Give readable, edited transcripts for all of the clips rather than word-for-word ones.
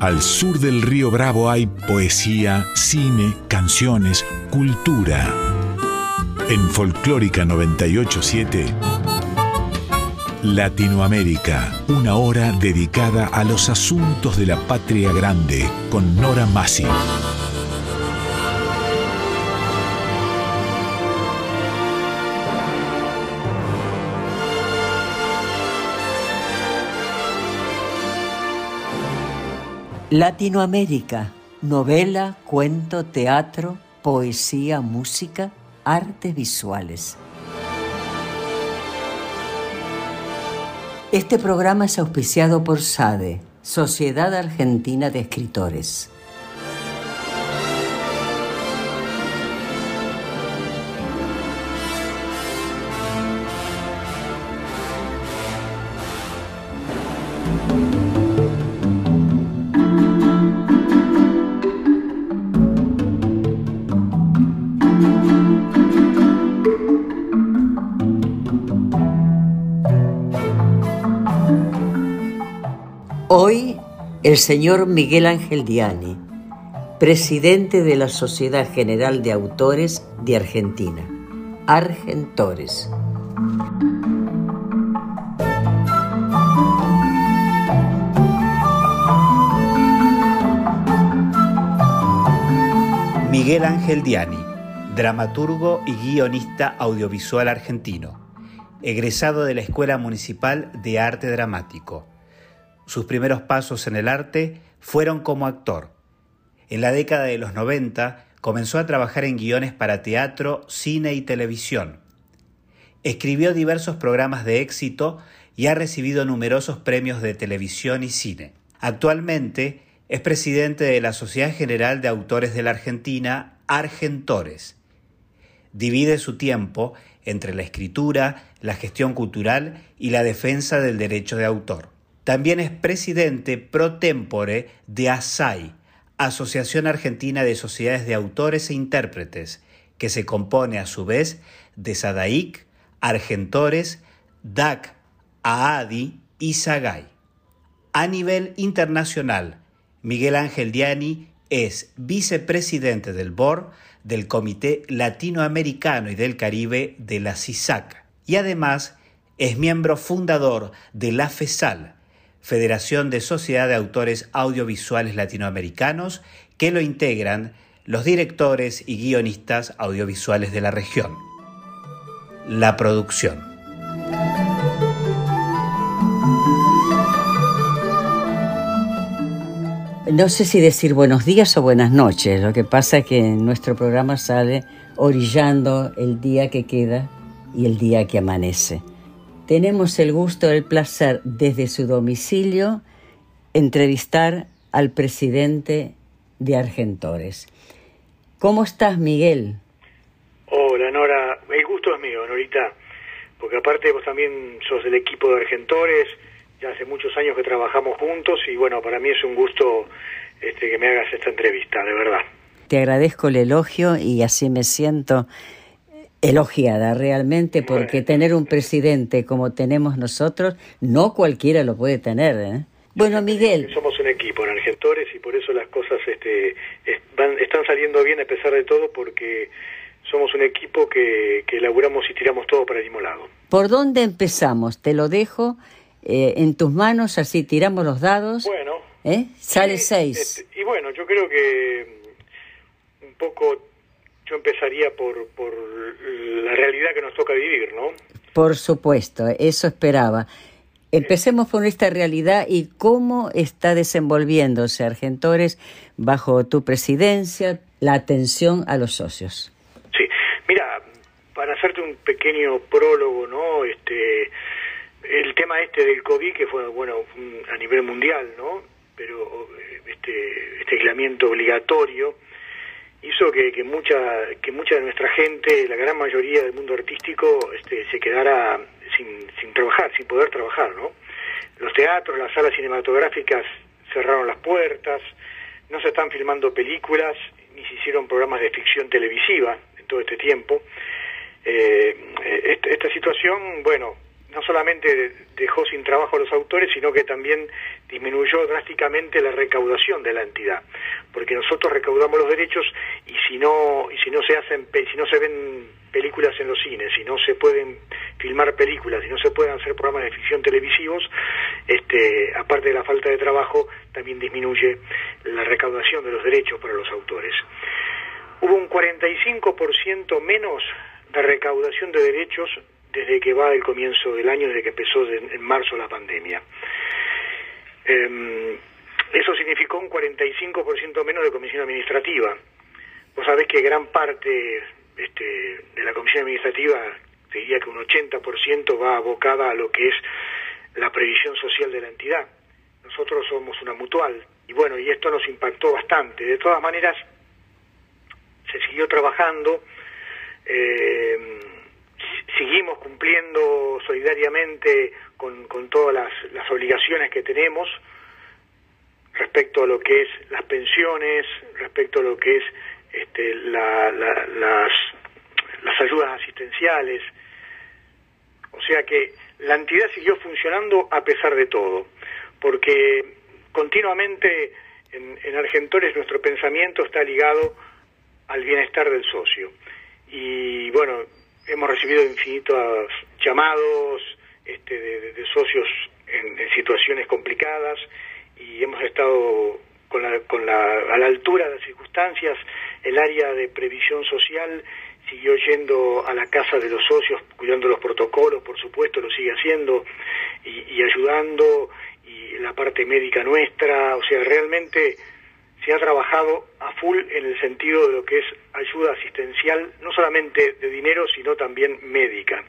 Al sur del río Bravo hay poesía, cine, canciones, cultura. En Folclórica 98.7, Latinoamérica, una hora dedicada a los asuntos de la patria grande, con Nora Massi. Latinoamérica, novela, cuento, teatro, poesía, música, artes visuales. Este programa es auspiciado por SADE, Sociedad Argentina de Escritores. Hoy, el señor Miguel Ángel Diani, presidente de la Sociedad General de Autores de Argentina, Argentores. Miguel Ángel Diani, dramaturgo y guionista audiovisual argentino, egresado de la Escuela Municipal de Arte Dramático. Sus primeros pasos en el arte fueron como actor. En la década de los 90 comenzó a trabajar en guiones para teatro, cine y televisión. Escribió diversos programas de éxito y ha recibido numerosos premios de televisión y cine. Actualmente es presidente de la Sociedad General de Autores de la Argentina, Argentores. Divide su tiempo entre la escritura, la gestión cultural y la defensa del derecho de autor. También es presidente pro tempore de ASAI, Asociación Argentina de Sociedades de Autores e Intérpretes, que se compone a su vez de SADAIC, Argentores, DAC, AADI y SAGAI. A nivel internacional, Miguel Ángel Diani es vicepresidente del Board del Comité Latinoamericano y del Caribe de la CISAC y además es miembro fundador de la FESAL, Federación de Sociedad de Autores Audiovisuales Latinoamericanos, que lo integran los directores y guionistas audiovisuales de la región. La producción. No sé si decir buenos días o buenas noches. Lo que pasa es que nuestro programa sale orillando el día que queda y el día que amanece. Tenemos el gusto, el placer, desde su domicilio, entrevistar al presidente de Argentores. ¿Cómo estás, Miguel? Hola, Nora. El gusto es mío, Norita, porque aparte vos también sos del equipo de Argentores, ya hace muchos años que trabajamos juntos y bueno, para mí es un gusto que me hagas esta entrevista, de verdad. Te agradezco el elogio y así me siento elogiada realmente, porque tener un presidente como tenemos nosotros, no cualquiera lo puede tener, ¿eh? Bueno, Miguel. Somos un equipo en Argentores y por eso las cosas están saliendo bien a pesar de todo, porque somos un equipo que elaboramos y tiramos todo para el mismo lado. ¿Por dónde empezamos? Te lo dejo en tus manos, así tiramos los dados. Bueno. Sale 6. Y bueno, yo creo que un poco... Yo empezaría por la realidad que nos toca vivir, ¿no? Por supuesto, eso esperaba. Empecemos por esta realidad y cómo está desenvolviéndose Argentores bajo tu presidencia, la atención a los socios. Sí, mira, para hacerte un pequeño prólogo, ¿no? El tema del COVID, que fue, bueno, a nivel mundial, ¿no? Pero este aislamiento obligatorio hizo que mucha de nuestra gente, la gran mayoría del mundo artístico, se quedara sin trabajar, sin poder trabajar, ¿no? Los teatros, las salas cinematográficas cerraron las puertas, no se están filmando películas, ni se hicieron programas de ficción televisiva en todo este tiempo. Esta situación, bueno, no solamente dejó sin trabajo a los autores, sino que también disminuyó drásticamente la recaudación de la entidad, porque nosotros recaudamos los derechos y si no se ven películas en los cines, si no se pueden filmar películas, si no se pueden hacer programas de ficción televisivos, aparte de la falta de trabajo, también disminuye la recaudación de los derechos para los autores. Hubo un 45% menos de recaudación de derechos desde que va el comienzo del año, desde que empezó en marzo la pandemia. Eso significó un 45% menos de comisión administrativa. Vos sabés que gran parte de la comisión administrativa, te diría que un 80% va abocada a lo que es la previsión social de la entidad. Nosotros somos una mutual, y bueno, y esto nos impactó bastante. De todas maneras, se siguió trabajando, seguimos cumpliendo solidariamente con todas las obligaciones que tenemos respecto a lo que es las pensiones, respecto a lo que es las ayudas asistenciales. O sea que la entidad siguió funcionando a pesar de todo, porque continuamente en Argentores nuestro pensamiento está ligado al bienestar del socio. Y bueno, hemos recibido infinitos llamados de socios en situaciones complicadas, y hemos estado a la altura de las circunstancias. El área de previsión social siguió yendo a la casa de los socios, cuidando los protocolos, por supuesto, lo sigue haciendo, y ayudando, y la parte médica nuestra. O sea, realmente se ha trabajado a full en el sentido de lo que es ayuda asistencial, no solamente de dinero, sino también médica.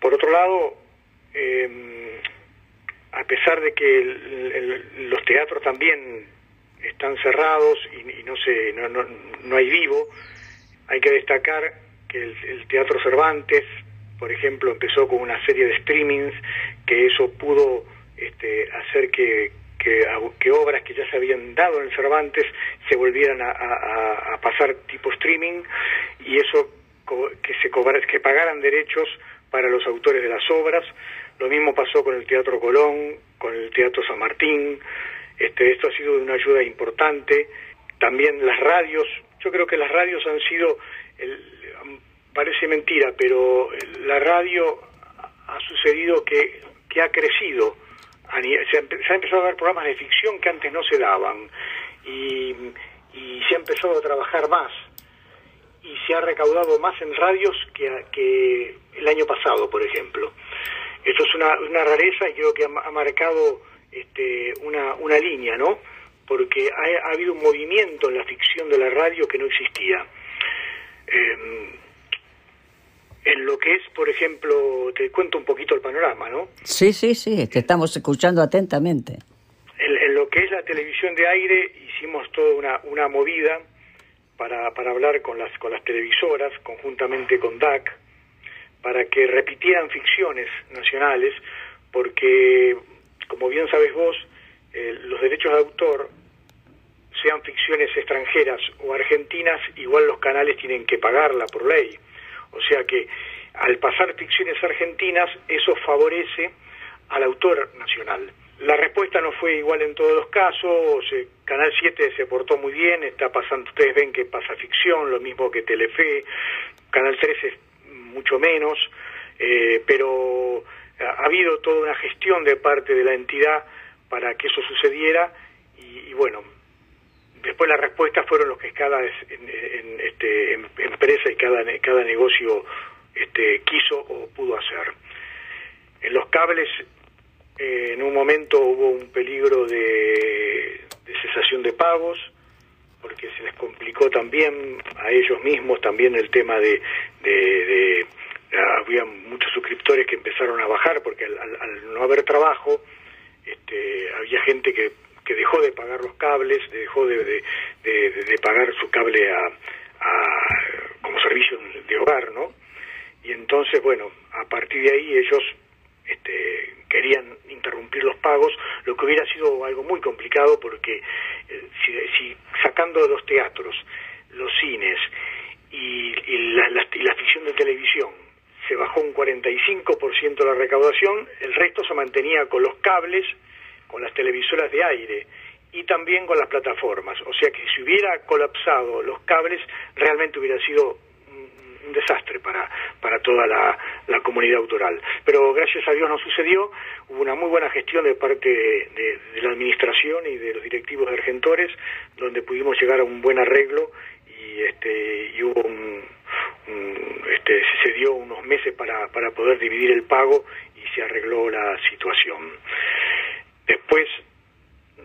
Por otro lado, a pesar de que los teatros también están cerrados y no hay vivo, hay que destacar que el Teatro Cervantes, por ejemplo, empezó con una serie de streamings, que eso pudo hacer que obras que ya se habían dado en el Cervantes se volvieran a pasar tipo streaming, y eso que pagaran derechos para los autores de las obras. Lo mismo pasó con el Teatro Colón, con el Teatro San Martín. Esto ha sido de una ayuda importante. También las radios. Yo creo que las radios han sido, parece mentira, pero la radio ha sucedido que ha crecido. Se ha empezado a dar programas de ficción que antes no se daban, y se ha empezado a trabajar más, y se ha recaudado más en radios que el año pasado, por ejemplo. Esto es una rareza, y creo que ha marcado una línea, ¿no? Porque ha habido un movimiento en la ficción de la radio que no existía. En lo que es, por ejemplo, te cuento un poquito el panorama, ¿no? Sí, sí, sí, te estamos escuchando atentamente. En lo que es la televisión de aire, hicimos toda una movida para hablar con las televisoras, conjuntamente con DAC, para que repitieran ficciones nacionales, porque, como bien sabes vos, los derechos de autor, sean ficciones extranjeras o argentinas, igual los canales tienen que pagarla por ley. O sea que al pasar ficciones argentinas, eso favorece al autor nacional. La respuesta no fue igual en todos los casos. Canal 7 se portó muy bien, está pasando, ustedes ven que pasa ficción, lo mismo que Telefe. Canal 13 mucho menos, pero ha habido toda una gestión de parte de la entidad para que eso sucediera, y bueno, después las respuestas fueron los que cada empresa y cada negocio quiso o pudo hacer. En los cables, en un momento hubo un peligro de cesación de pagos, porque se les complicó también a ellos mismos también el tema había muchos suscriptores que empezaron a bajar, porque al no haber trabajo, había gente que dejó de pagar los cables, dejó de pagar su cable como servicio de hogar, ¿no? Y entonces, bueno, a partir de ahí ellos querían interrumpir los pagos, lo que hubiera sido algo muy complicado, porque si sacando de los teatros, los cines y la ficción de televisión se bajó un 45% la recaudación, el resto se mantenía con los cables, con las televisoras de aire y también con las plataformas. O sea que si hubiera colapsado los cables, realmente hubiera sido un desastre para toda la comunidad autoral. Pero gracias a Dios no sucedió, hubo una muy buena gestión de parte de la administración y de los directivos de Argentores, donde pudimos llegar a un buen arreglo y hubo se dio unos meses para poder dividir el pago y se arregló la situación. Después,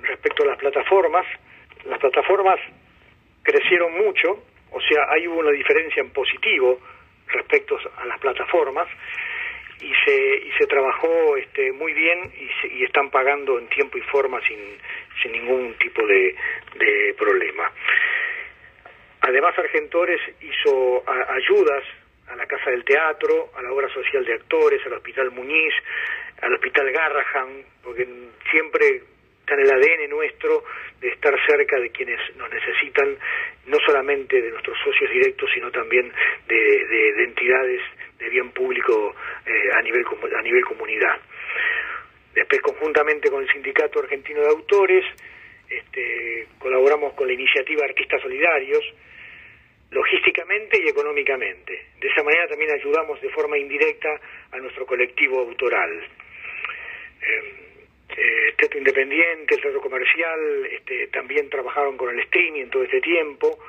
respecto a las plataformas crecieron mucho, o sea, ahí hubo una diferencia en positivo respecto a las plataformas y se trabajó muy bien y están pagando en tiempo y forma sin ningún tipo de problema. Además, Argentores hizo ayudas a la Casa del Teatro, a la Obra Social de Actores, al Hospital Muñiz, al Hospital Garrahan, porque siempre está en el ADN nuestro de estar cerca de quienes nos necesitan, no solamente de nuestros socios directos, sino también de entidades de bien público a nivel comunidad. Después, conjuntamente con el Sindicato Argentino de Autores, colaboramos con la iniciativa Artistas Solidarios, logísticamente y económicamente. De esa manera también ayudamos de forma indirecta a nuestro colectivo autoral. Teatro Independiente, el Teatro Comercial, también trabajaron con el streaming todo este tiempo.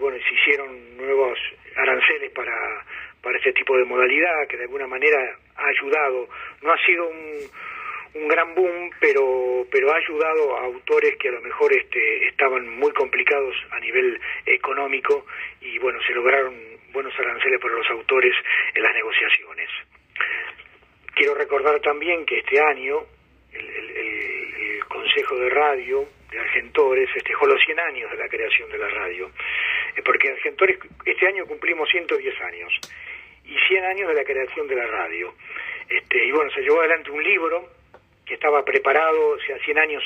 Bueno, se hicieron nuevos aranceles para este tipo de modalidad, que de alguna manera ha ayudado. No ha sido un gran boom, pero ha ayudado a autores que a lo mejor estaban muy complicados a nivel económico y bueno, se lograron buenos aranceles para los autores en las negociaciones. Quiero recordar también que este año el Consejo de Radio de Argentores festejó los 100 años de la creación de la radio, porque Argentores este año cumplimos 110 años y 100 años de la creación de la radio. Y bueno, se llevó adelante un libro que estaba preparado, o sea, 100 años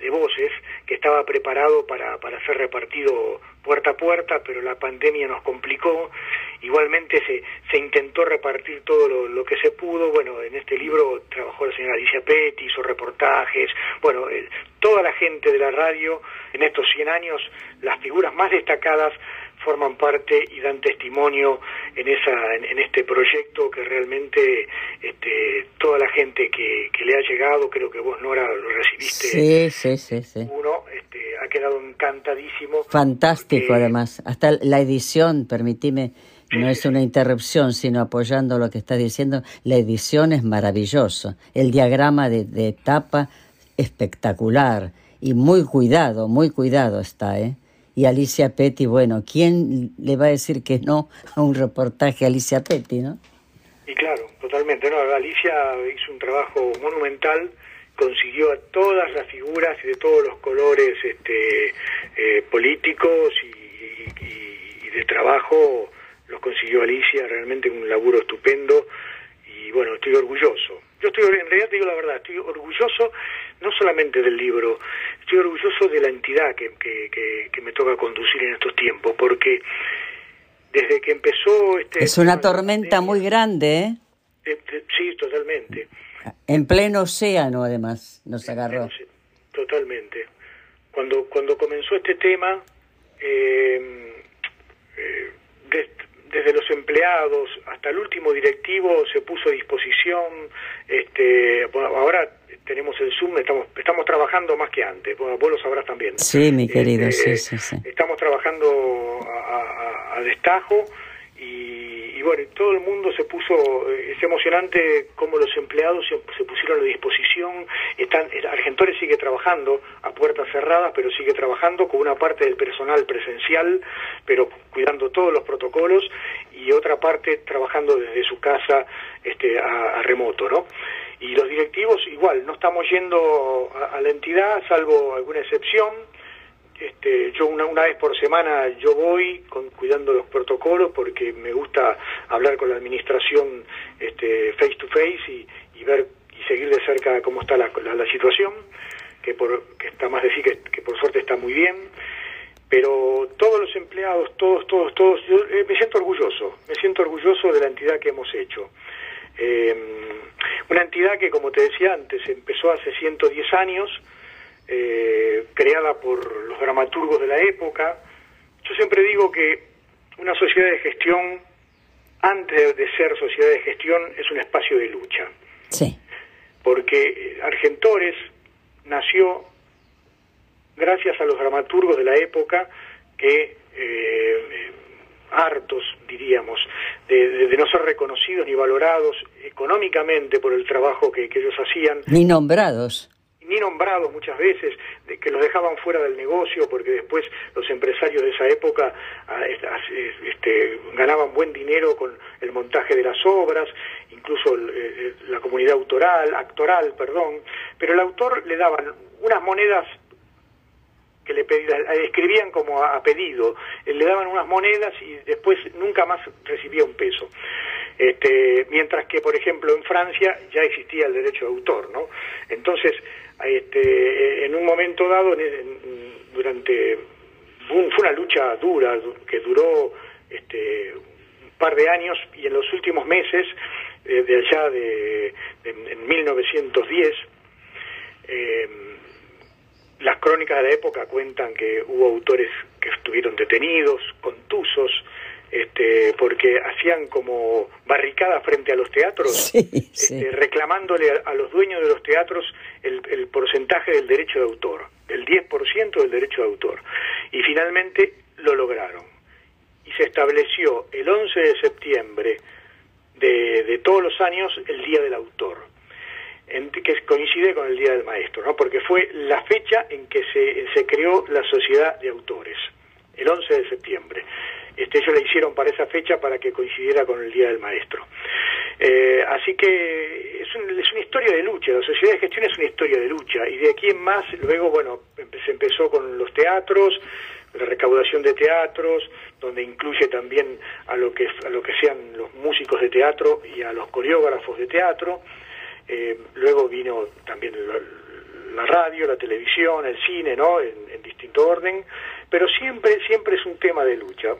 de voces, que estaba preparado para ser repartido puerta a puerta, pero la pandemia nos complicó. Igualmente se intentó repartir todo lo que se pudo. Bueno, en este libro trabajó la señora Alicia Petty, hizo reportajes. Bueno, toda la gente de la radio, en estos 100 años, las figuras más destacadas forman parte y dan testimonio en este proyecto que realmente toda la gente que le ha llegado, creo que vos, Nora, lo recibiste. Sí. Uno, ha quedado encantadísimo. Fantástico, porque además, hasta la edición, permitime, no es una interrupción, sino apoyando lo que estás diciendo, la edición es maravilloso, el diagrama de tapa espectacular y muy cuidado está, ¿eh? Y Alicia Petty, bueno, ¿quién le va a decir que no a un reportaje a Alicia Petty, no? Y claro, totalmente. No, Alicia hizo un trabajo monumental, consiguió a todas las figuras y de todos los colores políticos y de trabajo, los consiguió Alicia, realmente un laburo estupendo y bueno, estoy orgulloso. En realidad te digo la verdad, estoy orgulloso no solamente del libro, estoy orgulloso de la entidad que me toca conducir en estos tiempos, porque desde que empezó... Es una tormenta muy grande, ¿eh? Sí, totalmente. En pleno océano, además, nos agarró. Totalmente. Cuando comenzó este tema, desde los empleados hasta el último directivo se puso a disposición. Bueno, ahora tenemos el Zoom, estamos trabajando más que antes, vos lo sabrás también. Sí, mi querido, sí. Estamos trabajando a destajo y bueno, todo el mundo se puso, es emocionante cómo los empleados se pusieron a disposición. Argentores sigue trabajando a puertas cerradas, pero sigue trabajando con una parte del personal presencial, pero cuidando todos los protocolos, y otra parte trabajando desde su casa a remoto, ¿no? Y los directivos igual, no estamos yendo a la entidad, salvo alguna excepción. Yo una vez por semana yo voy cuidando los protocolos porque me gusta hablar con la administración face to face y ver y seguir de cerca cómo está la situación, que está más decir que por suerte está muy bien. Pero todos los empleados, todos, yo me siento orgulloso de la entidad que hemos hecho. Una entidad que, como te decía antes, empezó hace 110 años, creada por los dramaturgos de la época. Yo siempre digo que una sociedad de gestión, antes de ser sociedad de gestión, es un espacio de lucha. Sí. Porque Argentores nació gracias a los dramaturgos de la época que, hartos, diríamos, de no ser reconocidos ni valorados económicamente por el trabajo que ellos hacían. Ni nombrados muchas veces, de que los dejaban fuera del negocio porque después los empresarios de esa época ganaban buen dinero con el montaje de las obras, incluso la comunidad actoral, pero el autor le daban unas monedas que le pedían, escribían como a pedido, le daban unas monedas y después nunca más recibía un peso. Mientras que, por ejemplo, en Francia ya existía el derecho de autor, ¿no? Entonces, en un momento dado, fue una lucha dura que duró un par de años, y en los últimos meses, en 1910, las crónicas de la época cuentan que hubo autores que estuvieron detenidos, contusos, porque hacían como barricadas frente a los teatros, reclamándole a los dueños de los teatros el porcentaje del derecho de autor, el 10% del derecho de autor. Y finalmente lo lograron. Y se estableció el 11 de septiembre de todos los años el Día del Autor, que coincide con el Día del Maestro, ¿no? Porque fue la fecha en que se creó la Sociedad de Autores, el 11 de septiembre. Ellos la hicieron para esa fecha para que coincidiera con el Día del Maestro. Así que es una historia de lucha, la sociedad de gestión es una historia de lucha, y de aquí en más, luego, bueno, se empezó con los teatros, la recaudación de teatros, donde incluye también a lo que sean los músicos de teatro y a los coreógrafos de teatro. Luego vino también la radio, la televisión, el cine, ¿no? En distinto orden, pero siempre es un tema de lucha.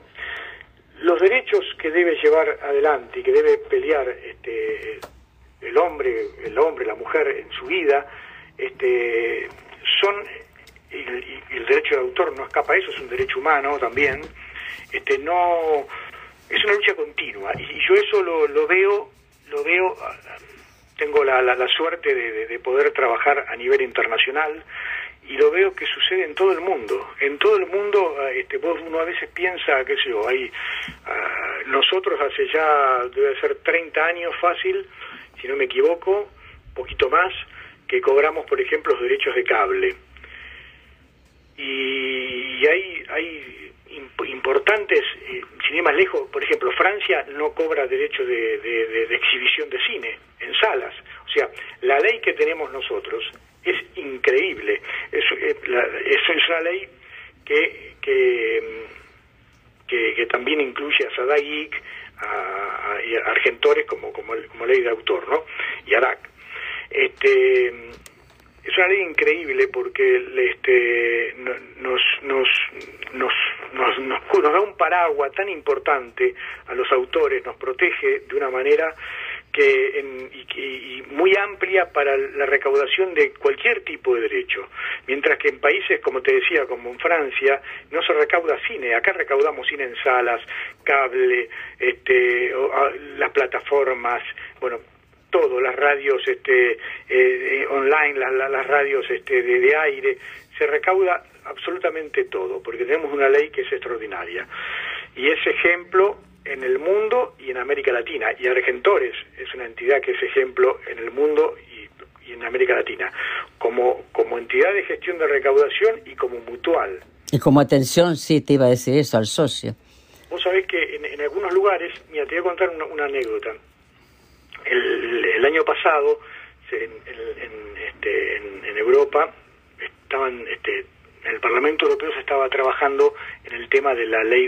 Los derechos que debe llevar adelante y que debe pelear el hombre, la mujer en su vida, son, y el derecho de autor no escapa a eso, es un derecho humano también. No es una lucha continua, y yo eso lo veo. Tengo la suerte de poder trabajar a nivel internacional, y lo veo que sucede en todo el mundo. En todo el mundo, uno a veces piensa, qué sé yo, nosotros hace ya, debe ser 30 años fácil, si no me equivoco, poquito más, que cobramos, por ejemplo, los derechos de cable. Y hay importantes, sin ir más lejos, por ejemplo, Francia no cobra derecho de exhibición de cine en salas. O sea, la ley que tenemos nosotros es increíble. Es una ley que también incluye a SADAIC, a Argentores como ley de autor, ¿no? Y a DAC. Es una ley increíble porque nos da un paraguas tan importante a los autores, nos protege de una manera y muy amplia para la recaudación de cualquier tipo de derecho. Mientras que en países, como te decía, como en Francia, no se recauda cine. Acá recaudamos cine en salas, cable, las plataformas, bueno, todo, las radios online, las radios de aire, se recauda absolutamente todo, porque tenemos una ley que es extraordinaria. Y ese ejemplo en el mundo y en América Latina, y Argentores es una entidad que es ejemplo en el mundo y en América Latina, como entidad de gestión de recaudación y como mutual. Y como atención, sí, te iba a decir eso, al socio. Vos sabés que en algunos lugares, mira, te voy a contar una anécdota. El año pasado, en Europa, en el Parlamento Europeo se estaba trabajando en el tema de la ley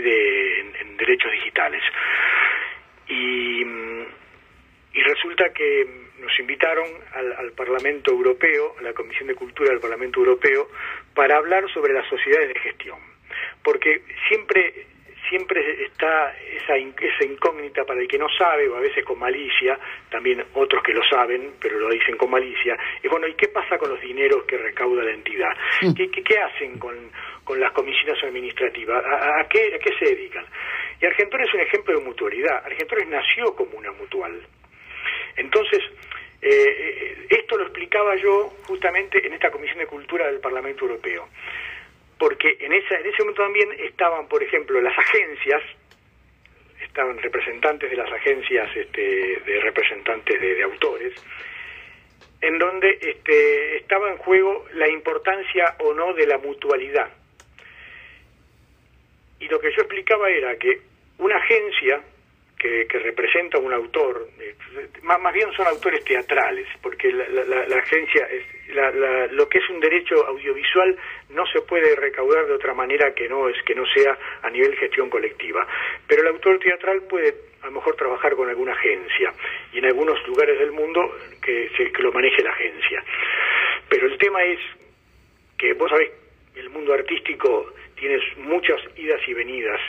en derechos digitales. Y resulta que nos invitaron al Parlamento Europeo, a la Comisión de Cultura del Parlamento Europeo, para hablar sobre las sociedades de gestión. porque siempre está esa incógnita para el que no sabe, o a veces con malicia, también otros que lo saben, pero lo dicen con malicia, es bueno, ¿y qué pasa con los dineros que recauda la entidad? ¿Qué hacen con las comisiones administrativas? ¿A qué se dedican? Y Argentores es un ejemplo de mutualidad. Argentores nació como una mutual. Entonces, esto lo explicaba yo justamente en esta Comisión de Cultura del Parlamento Europeo. Porque en ese momento también estaban, por ejemplo, las agencias, estaban representantes de las agencias, de representantes de autores, en donde estaba en juego la importancia o no de la mutualidad. Y lo que yo explicaba era que una agencia que representa a un autor, más bien son autores teatrales, porque la agencia, lo que es un derecho audiovisual no se puede recaudar de otra manera que no sea a nivel gestión colectiva. Pero el autor teatral puede a lo mejor trabajar con alguna agencia, y en algunos lugares del mundo que lo maneje la agencia. Pero el tema es que, vos sabés, el mundo artístico tiene muchas idas y venidas,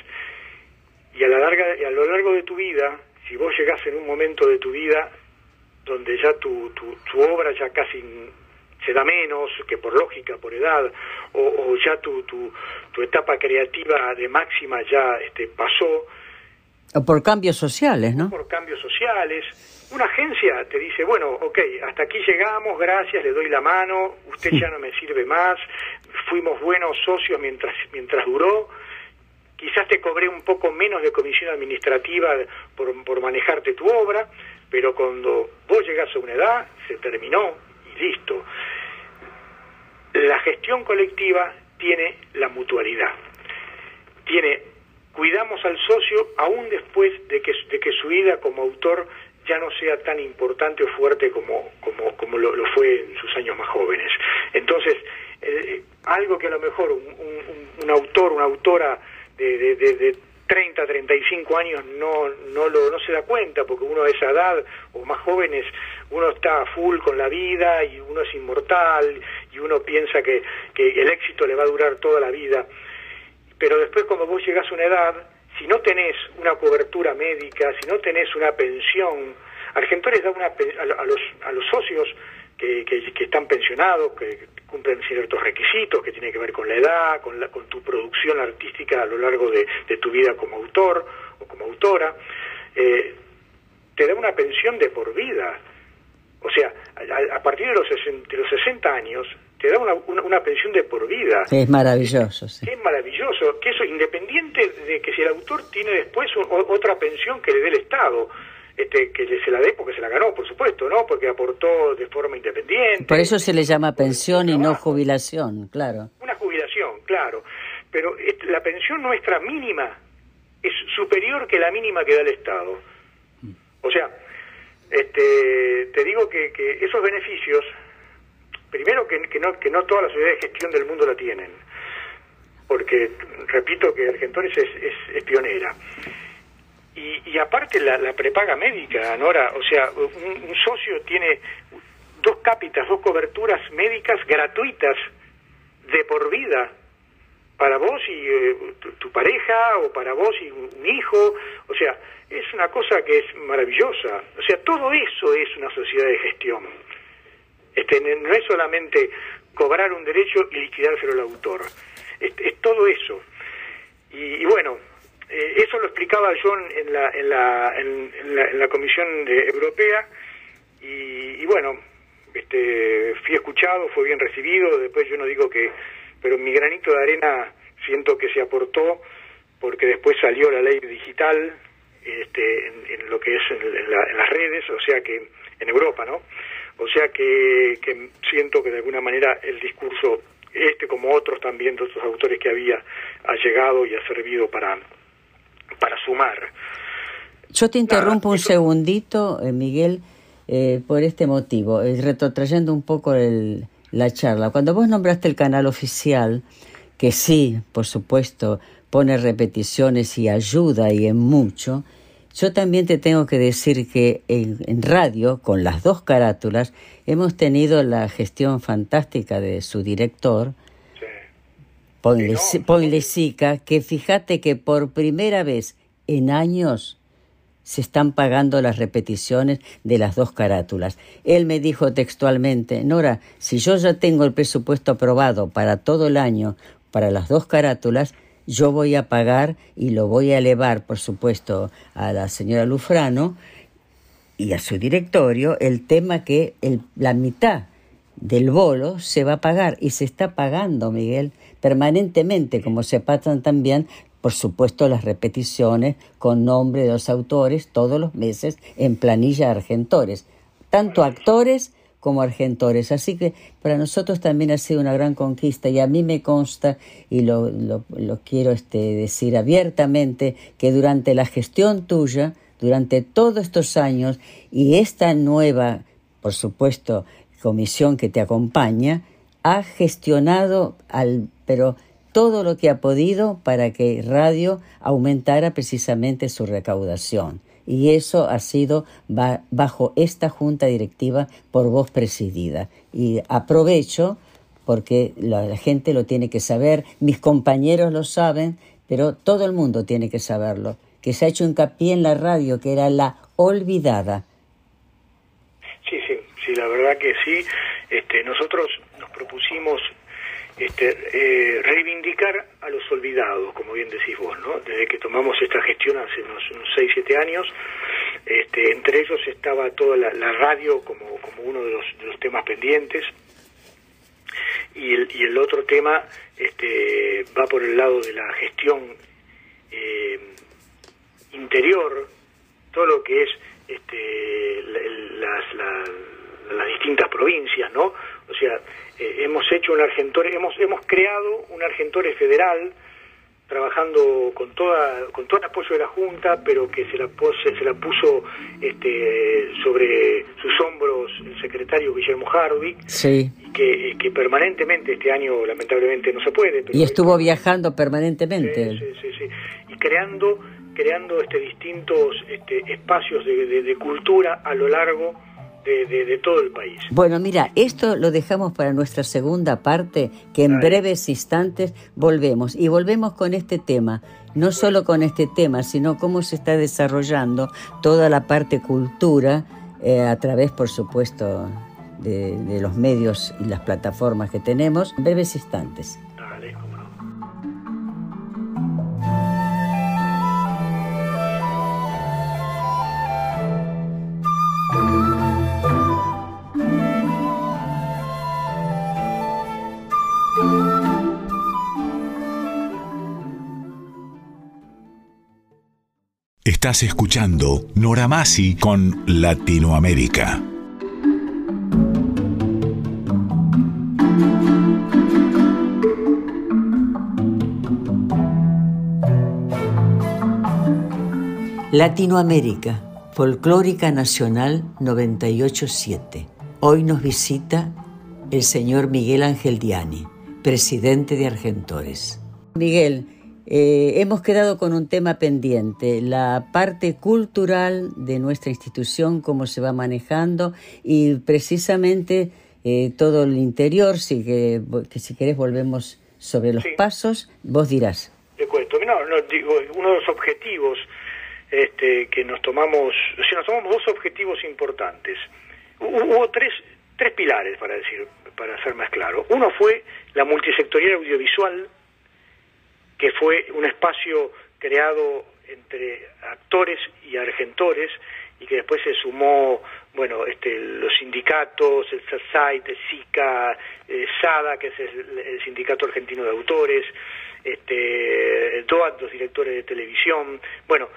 y a lo largo de tu vida, si vos llegás en un momento de tu vida donde ya tu obra ya casi se da menos, que por lógica, por edad, o ya tu etapa creativa de máxima ya pasó. O por cambios sociales, ¿no? Por cambios sociales. Una agencia te dice, bueno, ok, hasta aquí llegamos, gracias, le doy la mano, usted ya no me sirve más, fuimos buenos socios mientras duró. Quizás te cobré un poco menos de comisión administrativa por manejarte tu obra, pero cuando vos llegás a una edad, se terminó y listo. La gestión colectiva tiene la mutualidad. Cuidamos al socio aún después de que su vida como autor ya no sea tan importante o fuerte como lo fue en sus años más jóvenes. Entonces, algo que a lo mejor un autor, una autora de 30, 35 años no se da cuenta, porque uno a esa edad o más jóvenes, uno está full con la vida y uno es inmortal y uno piensa que el éxito le va a durar toda la vida. Pero después, cuando vos llegás a una edad, si no tenés una cobertura médica, si no tenés una pensión, Argentores da a los socios que están pensionados, que cumplen ciertos requisitos que tienen que ver con la edad, con tu producción artística a lo largo de tu vida como autor o como autora, te da una pensión de por vida. O sea, a partir de los 60 años te da una pensión de por vida. Es maravilloso, sí. Es maravilloso, que eso independiente de que si el autor tiene después otra pensión que le dé el Estado. Que se la dé porque se la ganó, por supuesto, ¿no? Porque aportó de forma independiente. Por eso se le llama pensión y no jubilación, claro. Una jubilación, claro. Pero la pensión nuestra mínima es superior que la mínima que da el Estado. O sea, te digo que esos beneficios, primero que no todas las sociedades de gestión del mundo la tienen, porque, repito, que Argentores es pionera. Y aparte la prepaga médica, Nora, o sea, un socio tiene dos cápitas, dos coberturas médicas gratuitas de por vida, para vos y tu pareja, o para vos y un hijo. O sea, es una cosa que es maravillosa. O sea, todo eso es una sociedad de gestión. No es solamente cobrar un derecho y liquidárselo al autor. Es todo eso. Y bueno, eso lo explicaba yo en la Comisión Europea, y bueno, fui escuchado, fue bien recibido. Después yo no digo que, pero mi granito de arena siento que se aportó, porque después salió la ley digital en lo que es en las redes, o sea que en Europa, ¿no? O sea que siento que de alguna manera el discurso como otros también de otros autores que había, ha llegado y ha servido para sumar. Yo te interrumpo un segundito, Miguel, por este motivo, retrotrayendo un poco la charla. Cuando vos nombraste el canal oficial, que sí, por supuesto, pone repeticiones y ayuda y en mucho, yo también te tengo que decir que en radio, con las dos carátulas, hemos tenido la gestión fantástica de su director, Ponle Zica, que fíjate que por primera vez en años se están pagando las repeticiones de las dos carátulas. Él me dijo textualmente: Nora, si yo ya tengo el presupuesto aprobado para todo el año, para las dos carátulas, yo voy a pagar y lo voy a elevar, por supuesto, a la señora Lufrano y a su directorio, el tema que la mitad del bolo se va a pagar, y se está pagando, Miguel, permanentemente, como se pasan también, por supuesto, las repeticiones con nombre de los autores todos los meses en planilla Argentores, tanto actores como Argentores. Así que para nosotros también ha sido una gran conquista, y a mí me consta, y lo quiero decir abiertamente, que durante la gestión tuya, durante todos estos años, y esta nueva, por supuesto, comisión que te acompaña, ha gestionado pero todo lo que ha podido para que Radio aumentara precisamente su recaudación. Y eso ha sido bajo esta junta directiva por vos presidida. Y aprovecho, porque la gente lo tiene que saber, mis compañeros lo saben, pero todo el mundo tiene que saberlo, que se ha hecho hincapié en la radio, que era la olvidada. Sí, la verdad que sí. Nosotros nos propusimos reivindicar a los olvidados, como bien decís vos, ¿no? Desde que tomamos esta gestión hace unos 6, 7 años, entre ellos estaba toda la radio como uno de los temas pendientes, y el otro tema va por el lado de la gestión interior, todo lo que es las distintas provincias, ¿no? O sea, hemos hecho un Argentores, hemos creado un Argentores federal, trabajando con todo el apoyo de la Junta, pero que se la puso sobre sus hombros el secretario Guillermo Harvick, sí, que permanentemente, este año lamentablemente no se puede. Pero y estuvo viajando permanentemente. Sí. Y creando distintos espacios de cultura a lo largo de todo el país. Bueno, mira, esto lo dejamos para nuestra segunda parte, que en breves instantes volvemos. Y volvemos con este tema, no solo con este tema, sino cómo se está desarrollando toda la parte cultura a través, por supuesto, de los medios y las plataformas que tenemos. En breves instantes. Estás escuchando Nora Massi con Latinoamérica. Latinoamérica, Folclórica Nacional 98.7. Hoy nos visita el señor Miguel Ángel Diani, presidente de Argentores. Miguel, hemos quedado con un tema pendiente, la parte cultural de nuestra institución, cómo se va manejando, y precisamente todo el interior, que si querés volvemos sobre los pasos, vos dirás. Te cuento, digo, uno de los objetivos que nos tomamos, o sea, nos tomamos dos objetivos importantes. Hubo tres pilares, para ser más claro. Uno fue la multisectorial audiovisual, que fue un espacio creado entre actores y Argentores, y que después se sumó, los sindicatos, el SAGAI, el SICA, SADA, que es el Sindicato Argentino de Autores, DAC, los directores de televisión. Bueno,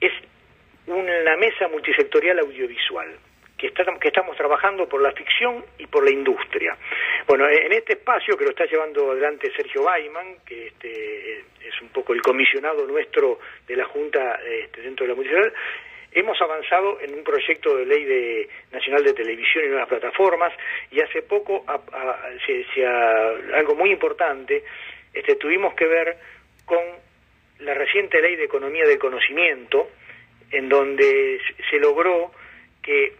es una mesa multisectorial audiovisual que estamos trabajando por la ficción y por la industria. Bueno, en este espacio que lo está llevando adelante Sergio Baiman, que es un poco el comisionado nuestro de la Junta dentro de la Municipalidad, hemos avanzado en un proyecto de ley nacional de televisión y nuevas plataformas, y hace poco, algo muy importante, tuvimos que ver con la reciente ley de economía del conocimiento, en donde se logró que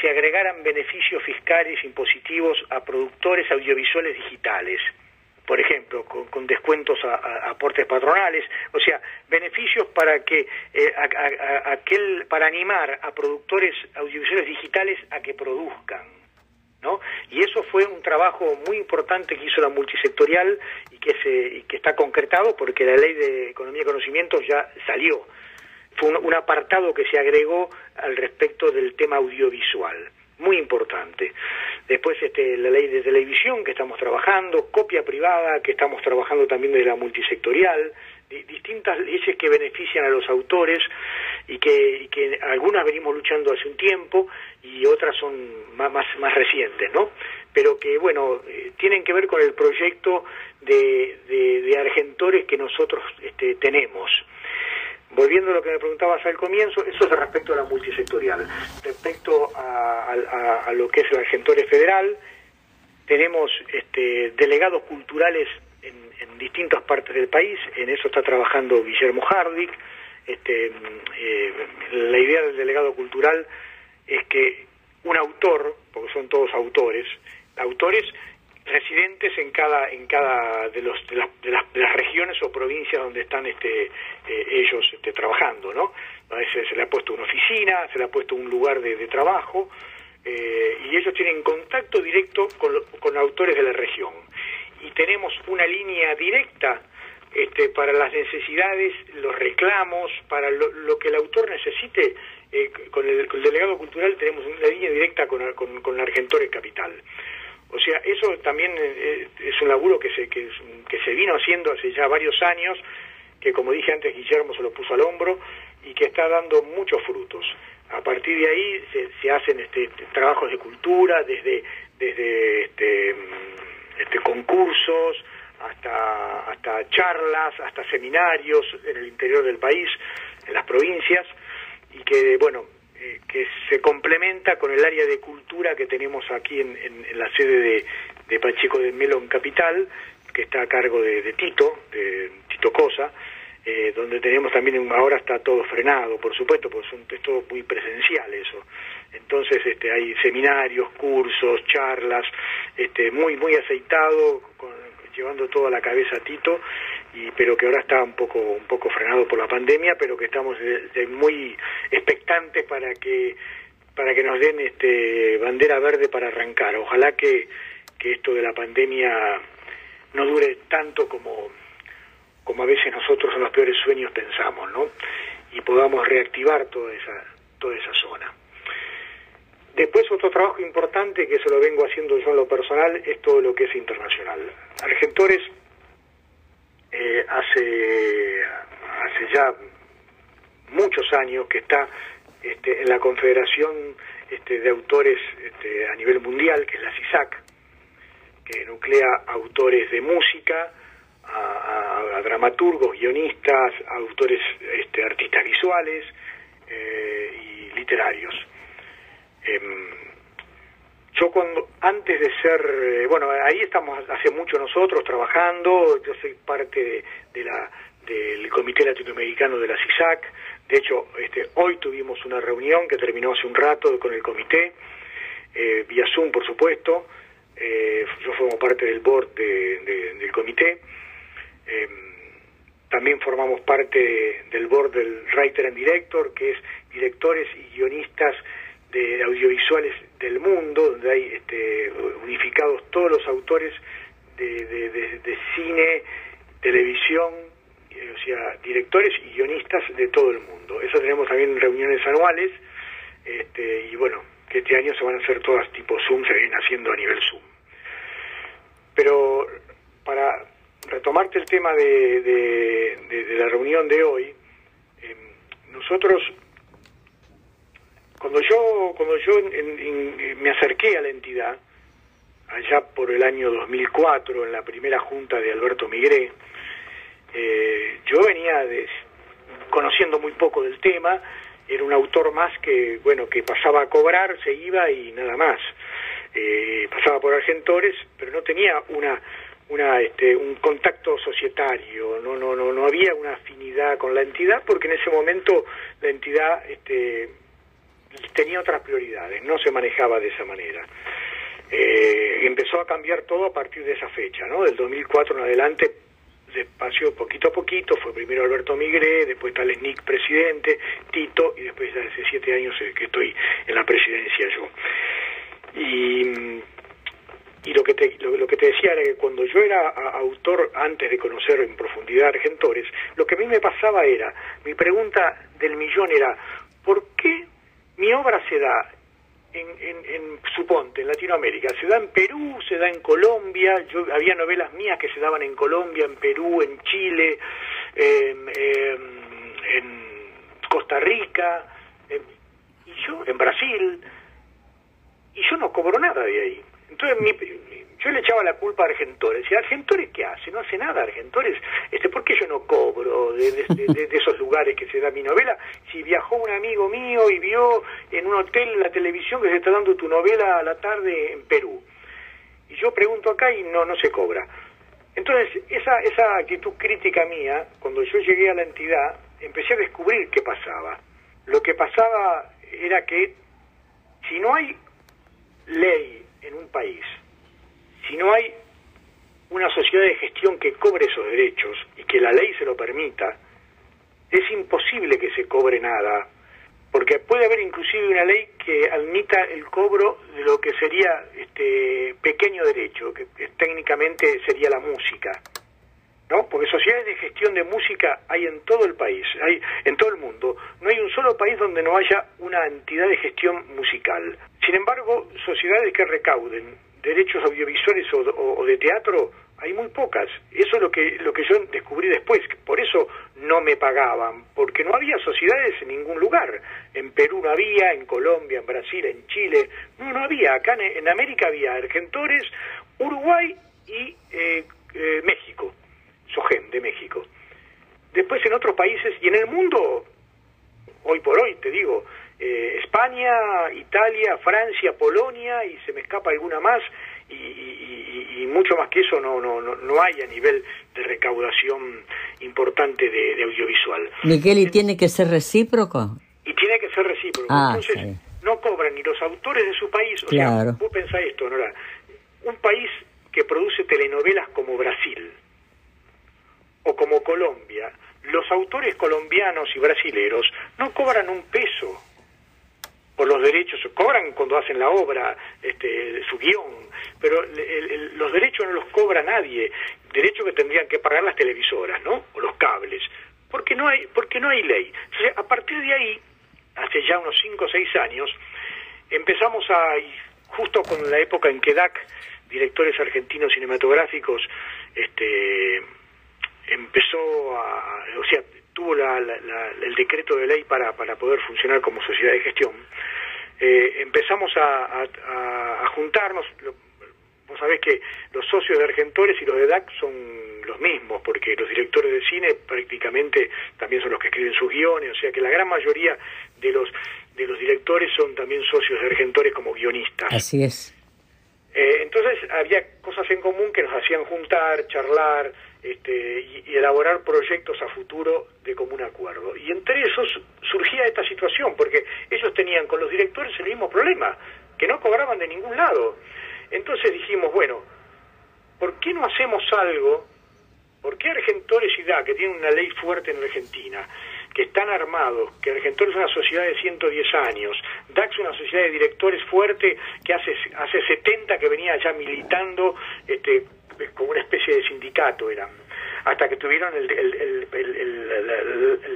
se agregaran beneficios fiscales impositivos a productores audiovisuales digitales. por ejemplo, con descuentos a aportes patronales, o sea, beneficios para que para animar a productores audiovisuales digitales a que produzcan, ¿no? Y eso fue un trabajo muy importante que hizo la multisectorial y que está concretado porque la ley de economía y conocimientos ya salió. Fue un apartado que se agregó al respecto del tema audiovisual, muy importante. Después la ley de televisión que estamos trabajando, copia privada que estamos trabajando también de la multisectorial, distintas leyes que benefician a los autores y que algunas venimos luchando hace un tiempo y otras son más recientes, ¿no? Pero que, bueno, tienen que ver con el proyecto de Argentores que nosotros tenemos. Volviendo a lo que me preguntabas al comienzo, eso es respecto a la multisectorial. Respecto a lo que es el Argentores Federal, tenemos delegados culturales en distintas partes del país. En eso está trabajando Guillermo Harvick. La idea del delegado cultural es que un autor, porque son todos autores residentes en cada de las regiones o provincias donde están ellos trabajando, ¿no? A veces se le ha puesto una oficina, se le ha puesto un lugar de trabajo, y ellos tienen contacto directo con autores de la región. Y tenemos una línea directa para las necesidades, los reclamos, para lo que el autor necesite. Con el delegado cultural tenemos una línea directa con Argentores Capital. O sea, eso también es un laburo que se vino haciendo hace ya varios años, que como dije antes, Guillermo se lo puso al hombro y que está dando muchos frutos. A partir de ahí se hacen trabajos de cultura, desde concursos, hasta charlas, hasta seminarios en el interior del país, en las provincias, y que, bueno, que se complementa con el área de cultura que tenemos aquí en la sede de Pacheco de Melo en Capital, que está a cargo de Tito Cosa, donde tenemos también, ahora está todo frenado, por supuesto, porque es todo muy presencial eso. Entonces hay seminarios, cursos, charlas, muy muy aceitado, llevando toda la cabeza a Tito, pero que ahora está un poco frenado por la pandemia, pero que estamos muy expectantes para que nos den bandera verde para arrancar. Ojalá que esto de la pandemia no dure tanto como a veces nosotros en los peores sueños pensamos, ¿no? Y podamos reactivar toda esa zona. Después, otro trabajo importante que se lo vengo haciendo yo en lo personal es todo lo que es internacional. Argentores hace ya muchos años que está en la Confederación de Autores a nivel mundial, que es la CISAC, que nuclea autores de música, a dramaturgos, guionistas, autores, artistas visuales y literarios. Yo antes de ser, bueno, ahí estamos hace mucho nosotros trabajando, yo soy parte del Comité Latinoamericano de la CISAC, de hecho hoy tuvimos una reunión que terminó hace un rato con el comité, vía Zoom por supuesto, yo formo parte del board del comité, también formamos parte del board del Writer and Director, que es directores y guionistas de audiovisuales del mundo, donde hay unificados todos los autores de cine, televisión, o sea, directores y guionistas de todo el mundo. Eso tenemos también reuniones anuales, y bueno, que este año se van a hacer todas tipo Zoom, se vienen haciendo a nivel Zoom. Pero para retomarte el tema de la reunión de hoy, nosotros... Cuando yo me acerqué a la entidad, allá por el año 2004, en la primera junta de Alberto Migré, yo venía conociendo muy poco del tema, era un autor más que, bueno, que pasaba a cobrar, se iba y nada más. Pasaba por Argentores, pero no tenía un contacto societario, no había una afinidad con la entidad, porque en ese momento la entidad... tenía otras prioridades, no se manejaba de esa manera. empezó a cambiar todo a partir de esa fecha, ¿no? Del 2004 en adelante, despacio, poquito a poquito, fue primero Alberto Migré, después Talesnik presidente, Tito, y después ya hace 7 años que estoy en la presidencia yo. Y lo que te decía era que cuando yo era autor, antes de conocer en profundidad Argentores, lo que a mí me pasaba era, mi pregunta del millón era, ¿por qué mi obra se da suponte, en Latinoamérica? Se da en Perú, se da en Colombia, había novelas mías que se daban en Colombia, en Perú, en Chile, en Costa Rica, en Brasil, y yo no cobro nada de ahí. Entonces yo le echaba la culpa a Argentores. ¿Y Argentores qué hace? No hace nada Argentores. ¿Por qué yo no cobro de esos lugares que se da mi novela? Si viajó un amigo mío y vio en un hotel en la televisión que se está dando tu novela a la tarde en Perú. Y yo pregunto acá y no se cobra. Entonces esa actitud crítica mía, cuando yo llegué a la entidad, empecé a descubrir qué pasaba. Lo que pasaba era que si no hay ley en un país, si no hay una sociedad de gestión que cobre esos derechos y que la ley se lo permita, es imposible que se cobre nada, porque puede haber inclusive una ley que admita el cobro de lo que sería pequeño derecho, que técnicamente sería la música, ¿no? Porque sociedades de gestión de música hay en todo el país, hay en todo el mundo. No hay un solo país donde no haya una entidad de gestión musical. Sin embargo, sociedades que recauden derechos audiovisuales o de teatro, hay muy pocas. Eso es lo que yo descubrí después. Por eso no me pagaban, porque no había sociedades en ningún lugar. En Perú no había, en Colombia, en Brasil, en Chile. No había. Acá en América había Argentores, Uruguay y México. SOGEM de México. Después en otros países y en el mundo, hoy por hoy te digo, España, Italia, Francia, Polonia, y se me escapa alguna más, y mucho más que eso no hay a nivel de recaudación importante de audiovisual. Miguel, ¿y tiene que ser recíproco? Y tiene que ser recíproco. Entonces sí, no cobran ni los autores de su país. Claro. O sea, vos pensás esto, Nora, un país que produce telenovelas como Brasil o como Colombia, los autores colombianos y brasileros no cobran un peso por los derechos. Cobran cuando hacen la obra, su guión, pero los derechos no los cobra nadie, derechos que tendrían que pagar las televisoras, ¿no? O los cables, porque no hay ley. Entonces, a partir de ahí, hace ya unos 5 o 6 años, empezamos a, justo con la época en que DAC, Directores Argentinos Cinematográficos, empezó a, o sea, tuvo el decreto de ley para poder funcionar como sociedad de gestión. Empezamos a juntarnos. Vos sabés que los socios de Argentores y los de DAC son los mismos, porque los directores de cine prácticamente también son los que escriben sus guiones, o sea que la gran mayoría de los directores son también socios de Argentores como guionistas. Así es. Entonces había cosas en común que nos hacían juntar, charlar, y elaborar proyectos a futuro de común acuerdo. Y entre esos surgía esta situación, porque ellos tenían con los directores el mismo problema, que no cobraban de ningún lado. Entonces dijimos, bueno, ¿por qué no hacemos algo? ¿Por qué Argentores y DAC, que tienen una ley fuerte en Argentina, que están armados, que Argentores es una sociedad de 110 años, DAC es una sociedad de directores fuerte que hace 70 que venía ya militando, como una especie de sindicato eran, hasta que tuvieron el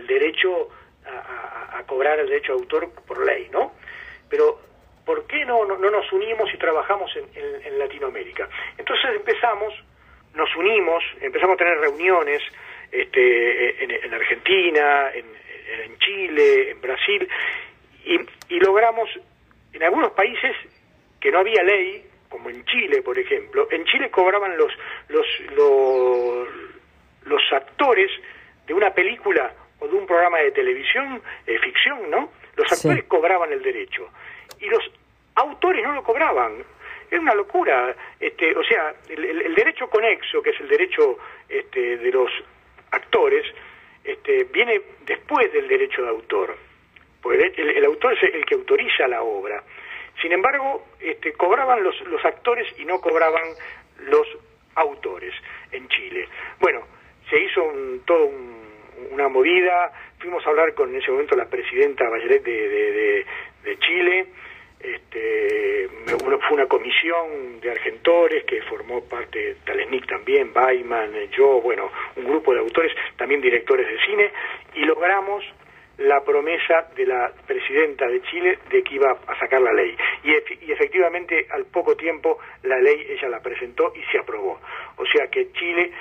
derecho a cobrar el derecho de autor por ley, ¿no? Pero ¿por qué no nos unimos y trabajamos en Latinoamérica? Entonces nos unimos, empezamos a tener reuniones, en Argentina, en Chile, en Brasil, y logramos, en algunos países que no había ley, como en Chile, por ejemplo, en Chile cobraban los actores de una película o de un programa de televisión, ficción, ¿no? Los actores sí cobraban el derecho, y los autores no lo cobraban. Es una locura, o sea, el derecho conexo, que es el derecho de los actores, viene después del derecho de autor, porque el autor es el que autoriza la obra. Sin embargo, cobraban los actores y no cobraban los autores en Chile. Bueno, se hizo una movida, fuimos a hablar con en ese momento la presidenta Bachelet de Chile, fue una comisión de Argentores que formó parte de Talesnik también, Baiman, yo, bueno, un grupo de autores, también directores de cine, y logramos la promesa de la presidenta de Chile de que iba a sacar la ley. Y efectivamente, al poco tiempo, la ley ella la presentó y se aprobó. O sea que Chile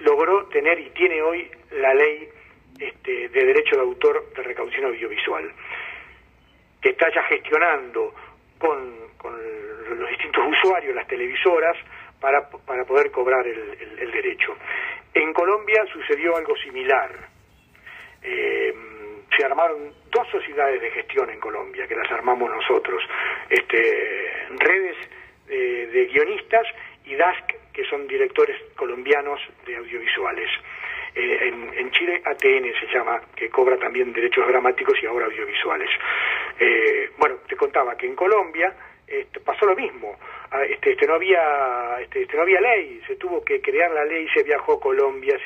logró tener y tiene hoy la ley de derecho de autor de recaudación audiovisual, que está ya gestionando con los distintos usuarios, las televisoras, para poder cobrar el derecho. En Colombia sucedió algo similar. Se armaron dos sociedades de gestión en Colombia, que las armamos nosotros, Redes de guionistas y Dask, que son directores colombianos de audiovisuales. En Chile, ATN se llama, que cobra también derechos dramáticos y ahora audiovisuales. Bueno, te contaba que en Colombia pasó lo mismo. No había ley, se tuvo que crear la ley, se viajó a Colombia,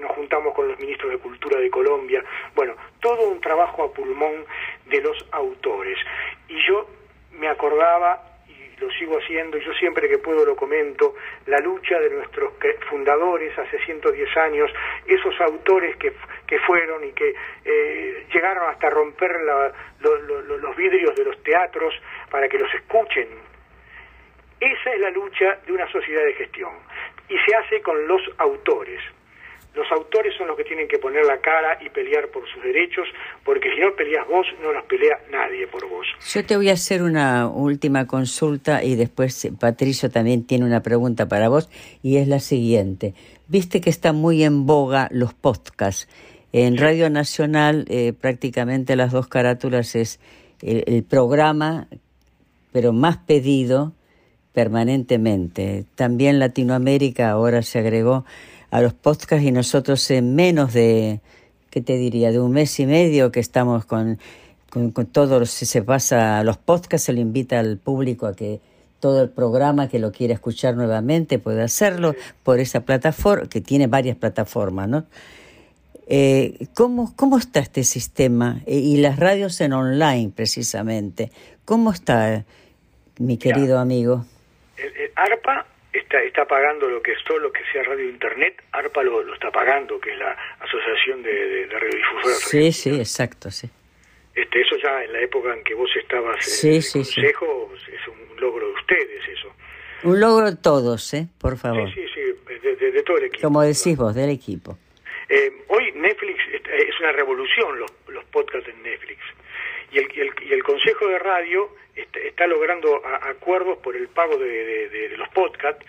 nos juntamos con los ministros de Cultura de Colombia. Bueno, todo un trabajo a pulmón de los autores. Y yo me acordaba, lo sigo haciendo, y yo siempre que puedo lo comento, la lucha de nuestros fundadores hace 110 años, esos autores que fueron y que llegaron hasta romper los vidrios de los teatros para que los escuchen. Esa es la lucha de una sociedad de gestión, y se hace con los autores. Los autores son los que tienen que poner la cara y pelear por sus derechos, porque si no peleas vos, no los pelea nadie por vos. Yo te voy a hacer una última consulta y después Patricio también tiene una pregunta para vos, y es la siguiente. Viste que están muy en boga los podcasts. En Radio Nacional prácticamente las dos carátulas es el programa, pero más pedido permanentemente. También Latinoamérica ahora se agregó a los podcasts, y nosotros en menos de, ¿qué te diría?, de un mes y medio que estamos con todo, se pasa a los podcasts, se le invita al público a que todo el programa que lo quiera escuchar nuevamente puede hacerlo por esa plataforma, que tiene varias plataformas, ¿no? ¿Cómo está este sistema? Y las radios en online, precisamente. ¿Cómo está, mi querido amigo? El ARPA está pagando todo lo que sea radio internet. ARPA lo está pagando, que es la Asociación de Radiodifusoras. Sí, sí, exacto, sí. Eso ya en la época en que vos estabas en el Consejo, sí. Es un logro de ustedes eso. Un logro de todos, por favor. Sí, sí, sí, de todo el equipo. Como decís vos, del equipo. Hoy Netflix, es una revolución los podcasts en Netflix. Y el Consejo de Radio está logrando acuerdos por el pago de los podcasts.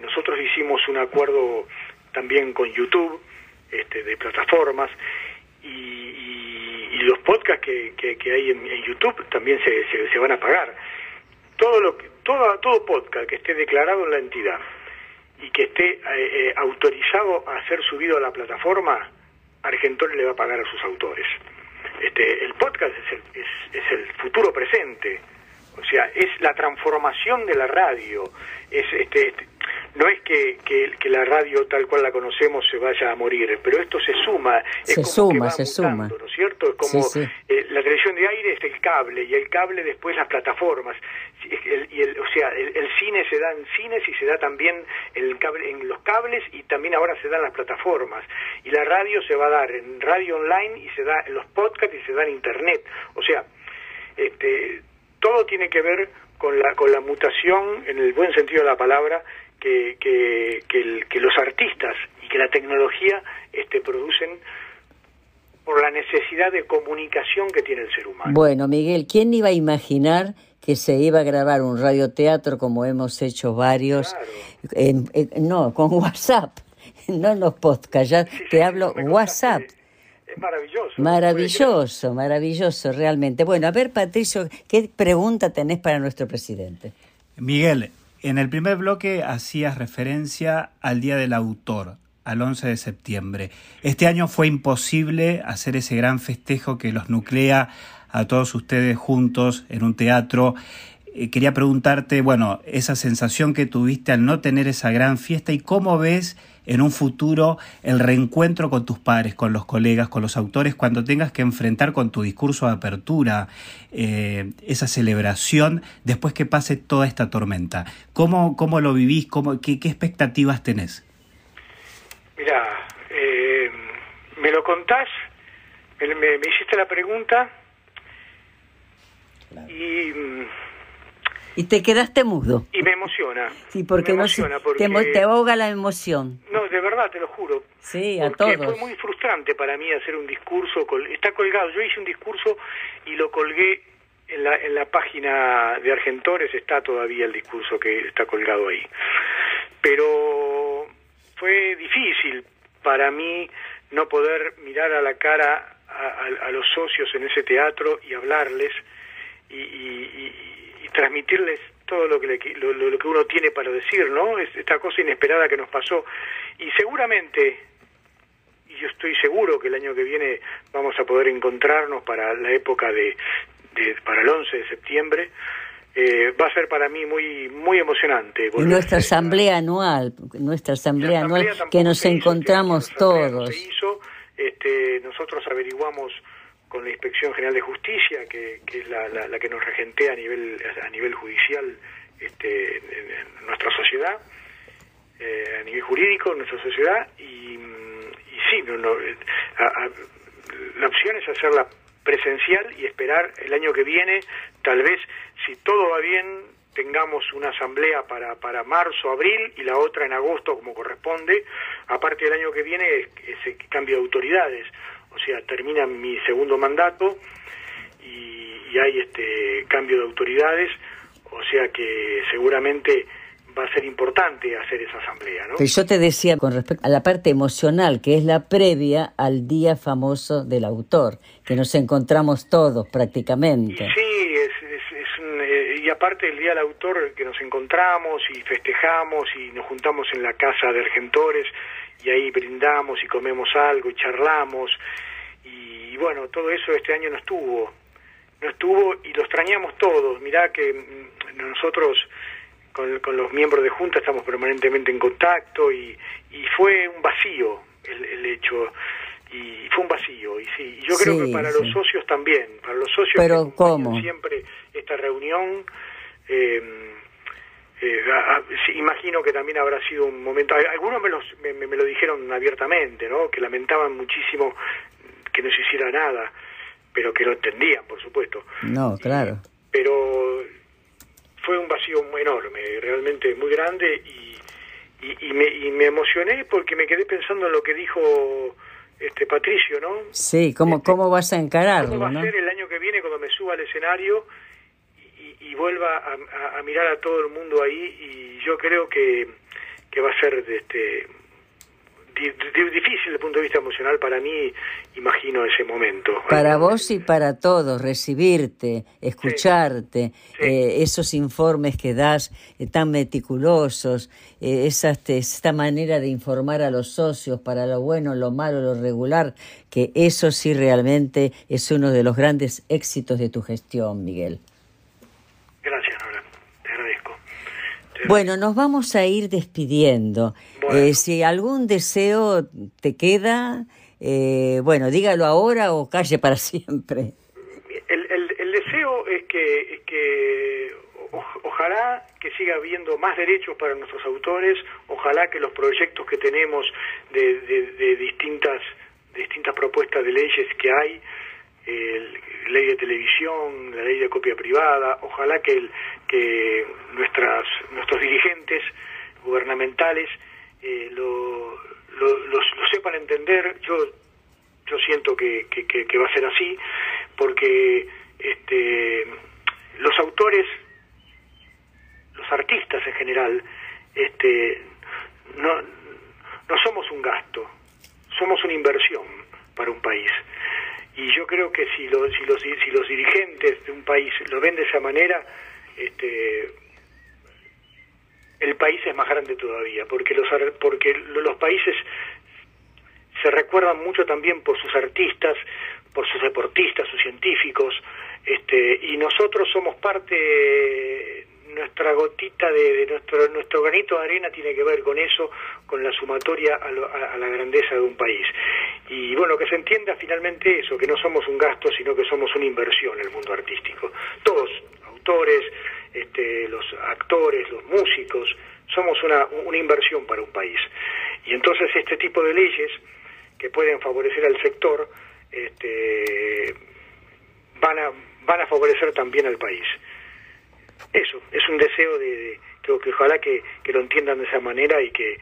Nosotros hicimos un acuerdo también con YouTube, de plataformas, y los podcasts que hay en YouTube también se van a pagar. Todo podcast que esté declarado en la entidad y que esté autorizado a ser subido a la plataforma, Argentores le va a pagar a sus autores. El podcast es el futuro presente, o sea, es la transformación de la radio. No es que la radio tal cual la conocemos se vaya a morir, pero esto se suma, se suma, ¿no es cierto? Es como la televisión de aire es el cable, y el cable después las plataformas, el cine se da en cines y se da también en los cables, y también ahora se dan las plataformas, y la radio se va a dar en radio online, y se da en los podcasts, y se da en internet. O sea, todo tiene que ver con la mutación, en el buen sentido de la palabra, que los artistas y que la tecnología producen por la necesidad de comunicación que tiene el ser humano. Bueno, Miguel, ¿quién iba a imaginar que se iba a grabar un radioteatro como hemos hecho varios? Claro. No, con WhatsApp, no en los podcasts, ya sí, te hablo WhatsApp. Es maravilloso. Maravilloso, maravilloso, realmente. Bueno, a ver, Patricio, ¿qué pregunta tenés para nuestro presidente? Miguel, en el primer bloque hacías referencia al Día del Autor, al 11 de septiembre. Este año fue imposible hacer ese gran festejo que los nuclea a todos ustedes juntos en un teatro. Quería preguntarte, bueno, esa sensación que tuviste al no tener esa gran fiesta y cómo ves en un futuro el reencuentro con tus pares, con los colegas, con los autores, cuando tengas que enfrentar con tu discurso de apertura esa celebración después que pase toda esta tormenta. ¿Cómo lo vivís? ¿Qué expectativas tenés? Mirá, me lo contás, me hiciste la pregunta y te quedaste mudo. Y me emociona. Sí, porque, te ahoga la emoción. No, de verdad, te lo juro. Sí, a todos. Fue muy frustrante para mí hacer un discurso. Está colgado. Yo hice un discurso y lo colgué en la página de Argentores. Está todavía el discurso que está colgado ahí. Pero fue difícil para mí no poder mirar a la cara a los socios en ese teatro y hablarles y transmitirles todo lo que uno tiene para decir, ¿no? Esta cosa inesperada que nos pasó. Y seguramente, y yo estoy seguro que el año que viene vamos a poder encontrarnos para la época para el 11 de septiembre, va a ser para mí muy muy emocionante. Y nuestra asamblea anual que nos encontramos todos. Nosotros averiguamos con la Inspección General de Justicia, que es la que nos regentea a nivel judicial en nuestra sociedad, a nivel jurídico en nuestra sociedad, y sí, la opción es hacerla presencial y esperar el año que viene, tal vez, si todo va bien, tengamos una asamblea para marzo, abril, y la otra en agosto, como corresponde. Aparte, del año que viene es cambio de autoridades. O sea, termina mi segundo mandato y hay cambio de autoridades, o sea que seguramente va a ser importante hacer esa asamblea, ¿no? Pero yo te decía con respecto a la parte emocional, que es la previa al día famoso del autor, que nos encontramos todos prácticamente. Y sí, y aparte el día del autor que nos encontramos y festejamos y nos juntamos en la casa de Argentores y ahí brindamos y comemos algo y charlamos y bueno, todo eso este año no estuvo y lo extrañamos todos. Mirá que nosotros con los miembros de Junta estamos permanentemente en contacto y fue un vacío el hecho, y fue un vacío, y sí, y yo creo que para los socios también, para los socios. Pero ¿cómo? Siempre esta reunión imagino que también habrá sido un momento. Algunos me lo dijeron abiertamente, ¿no? Que lamentaban muchísimo que no se hiciera nada, pero que lo entendían, por supuesto. No, claro. Pero fue un vacío muy enorme, realmente muy grande, y me emocioné porque me quedé pensando en lo que dijo Patricio, ¿no? Sí, ¿cómo vas a encararlo? ¿Cómo va a ser el año que viene cuando me suba al escenario y vuelva a mirar a todo el mundo ahí? Y yo creo que va a ser difícil desde el punto de vista emocional para mí, imagino, ese momento. Para vos y para todos, recibirte, escucharte, sí. Esos informes que das tan meticulosos, esta manera de informar a los socios para lo bueno, lo malo, lo regular, que eso sí realmente es uno de los grandes éxitos de tu gestión, Miguel. Gracias, Nora. Te agradezco. Bueno, nos vamos a ir despidiendo. Bueno. Si algún deseo te queda, bueno, dígalo ahora o calle para siempre. El deseo es que ojalá que siga habiendo más derechos para nuestros autores, ojalá que los proyectos que tenemos de distintas propuestas de leyes que hay, ley de televisión, la ley de copia privada, ojalá que nuestros dirigentes gubernamentales lo sepan entender. Yo siento que va a ser así, porque los autores, los artistas en general, no somos un gasto, somos una inversión para un país. Y yo creo que si los dirigentes de un país lo ven de esa manera, el país es más grande todavía, porque los países se recuerdan mucho también por sus artistas, por sus deportistas, sus científicos, y nosotros somos parte, nuestra gotita de nuestro granito de arena tiene que ver con eso, con la sumatoria a la grandeza de un país. Y bueno, que se entienda finalmente eso, que no somos un gasto, sino que somos una inversión en el mundo artístico. Todos, autores, los actores, los músicos, somos una inversión para un país. Y entonces este tipo de leyes que pueden favorecer al sector van a favorecer también al país. Eso, es un deseo de creo que ojalá que lo entiendan de esa manera y que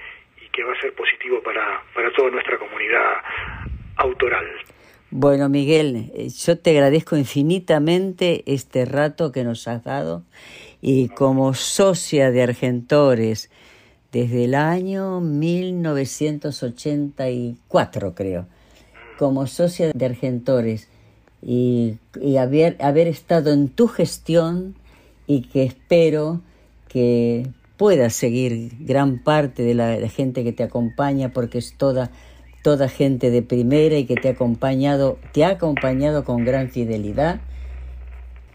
va a ser positivo para toda nuestra comunidad autoral. Bueno, Miguel, yo te agradezco infinitamente este rato que nos has dado y como socia de Argentores desde el año 1984, creo, como socia de Argentores y haber estado en tu gestión y que espero que puedas seguir gran parte de la gente que te acompaña, porque es toda gente de primera y que te ha acompañado con gran fidelidad.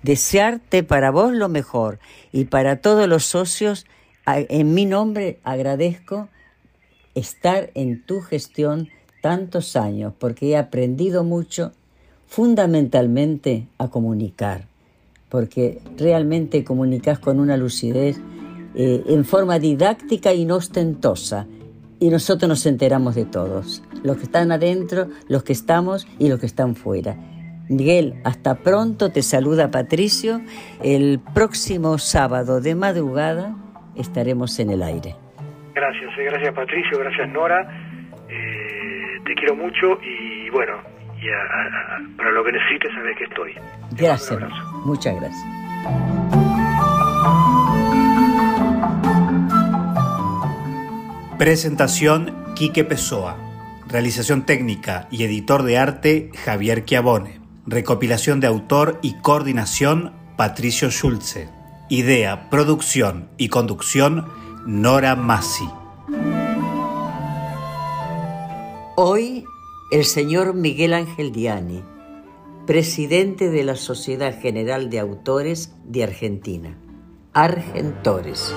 Desearte para vos lo mejor y para todos los socios, en mi nombre agradezco estar en tu gestión tantos años, porque he aprendido mucho, fundamentalmente a comunicar, porque realmente comunicás con una lucidez en forma didáctica y no ostentosa. Y nosotros nos enteramos de todos, los que están adentro, los que estamos y los que están fuera. Miguel, hasta pronto, te saluda Patricio. El próximo sábado de madrugada estaremos en el aire. Gracias, gracias Patricio, gracias Nora. Te quiero mucho y bueno, y para lo que necesites sabés que estoy. Gracias, muchas gracias. Presentación: Quique Pessoa. Realización técnica y editor de arte: Javier Chiavone. Recopilación de autor y coordinación: Patricio Schulze. Idea, producción y conducción: Nora Massi. Hoy, el señor Miguel Ángel Diani, presidente de la Sociedad General de Autores de Argentina, Argentores.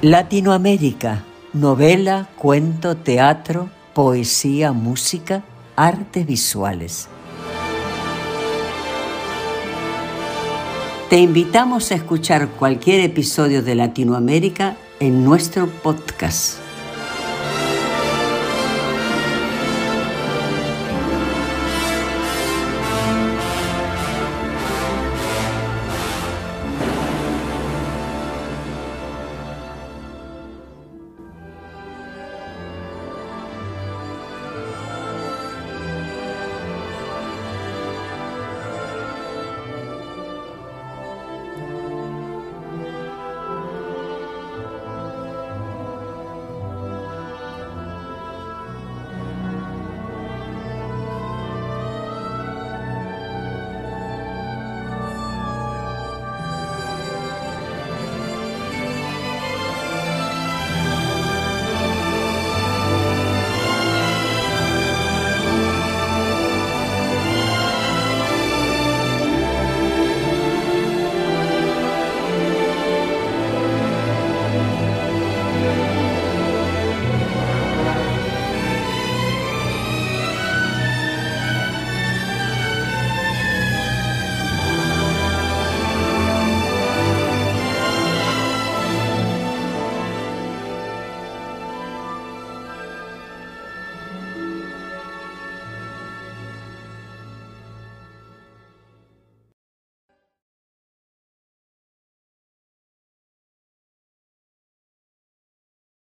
Latinoamérica, novela, cuento, teatro, poesía, música, artes visuales. Te invitamos a escuchar cualquier episodio de Latinoamérica en nuestro podcast.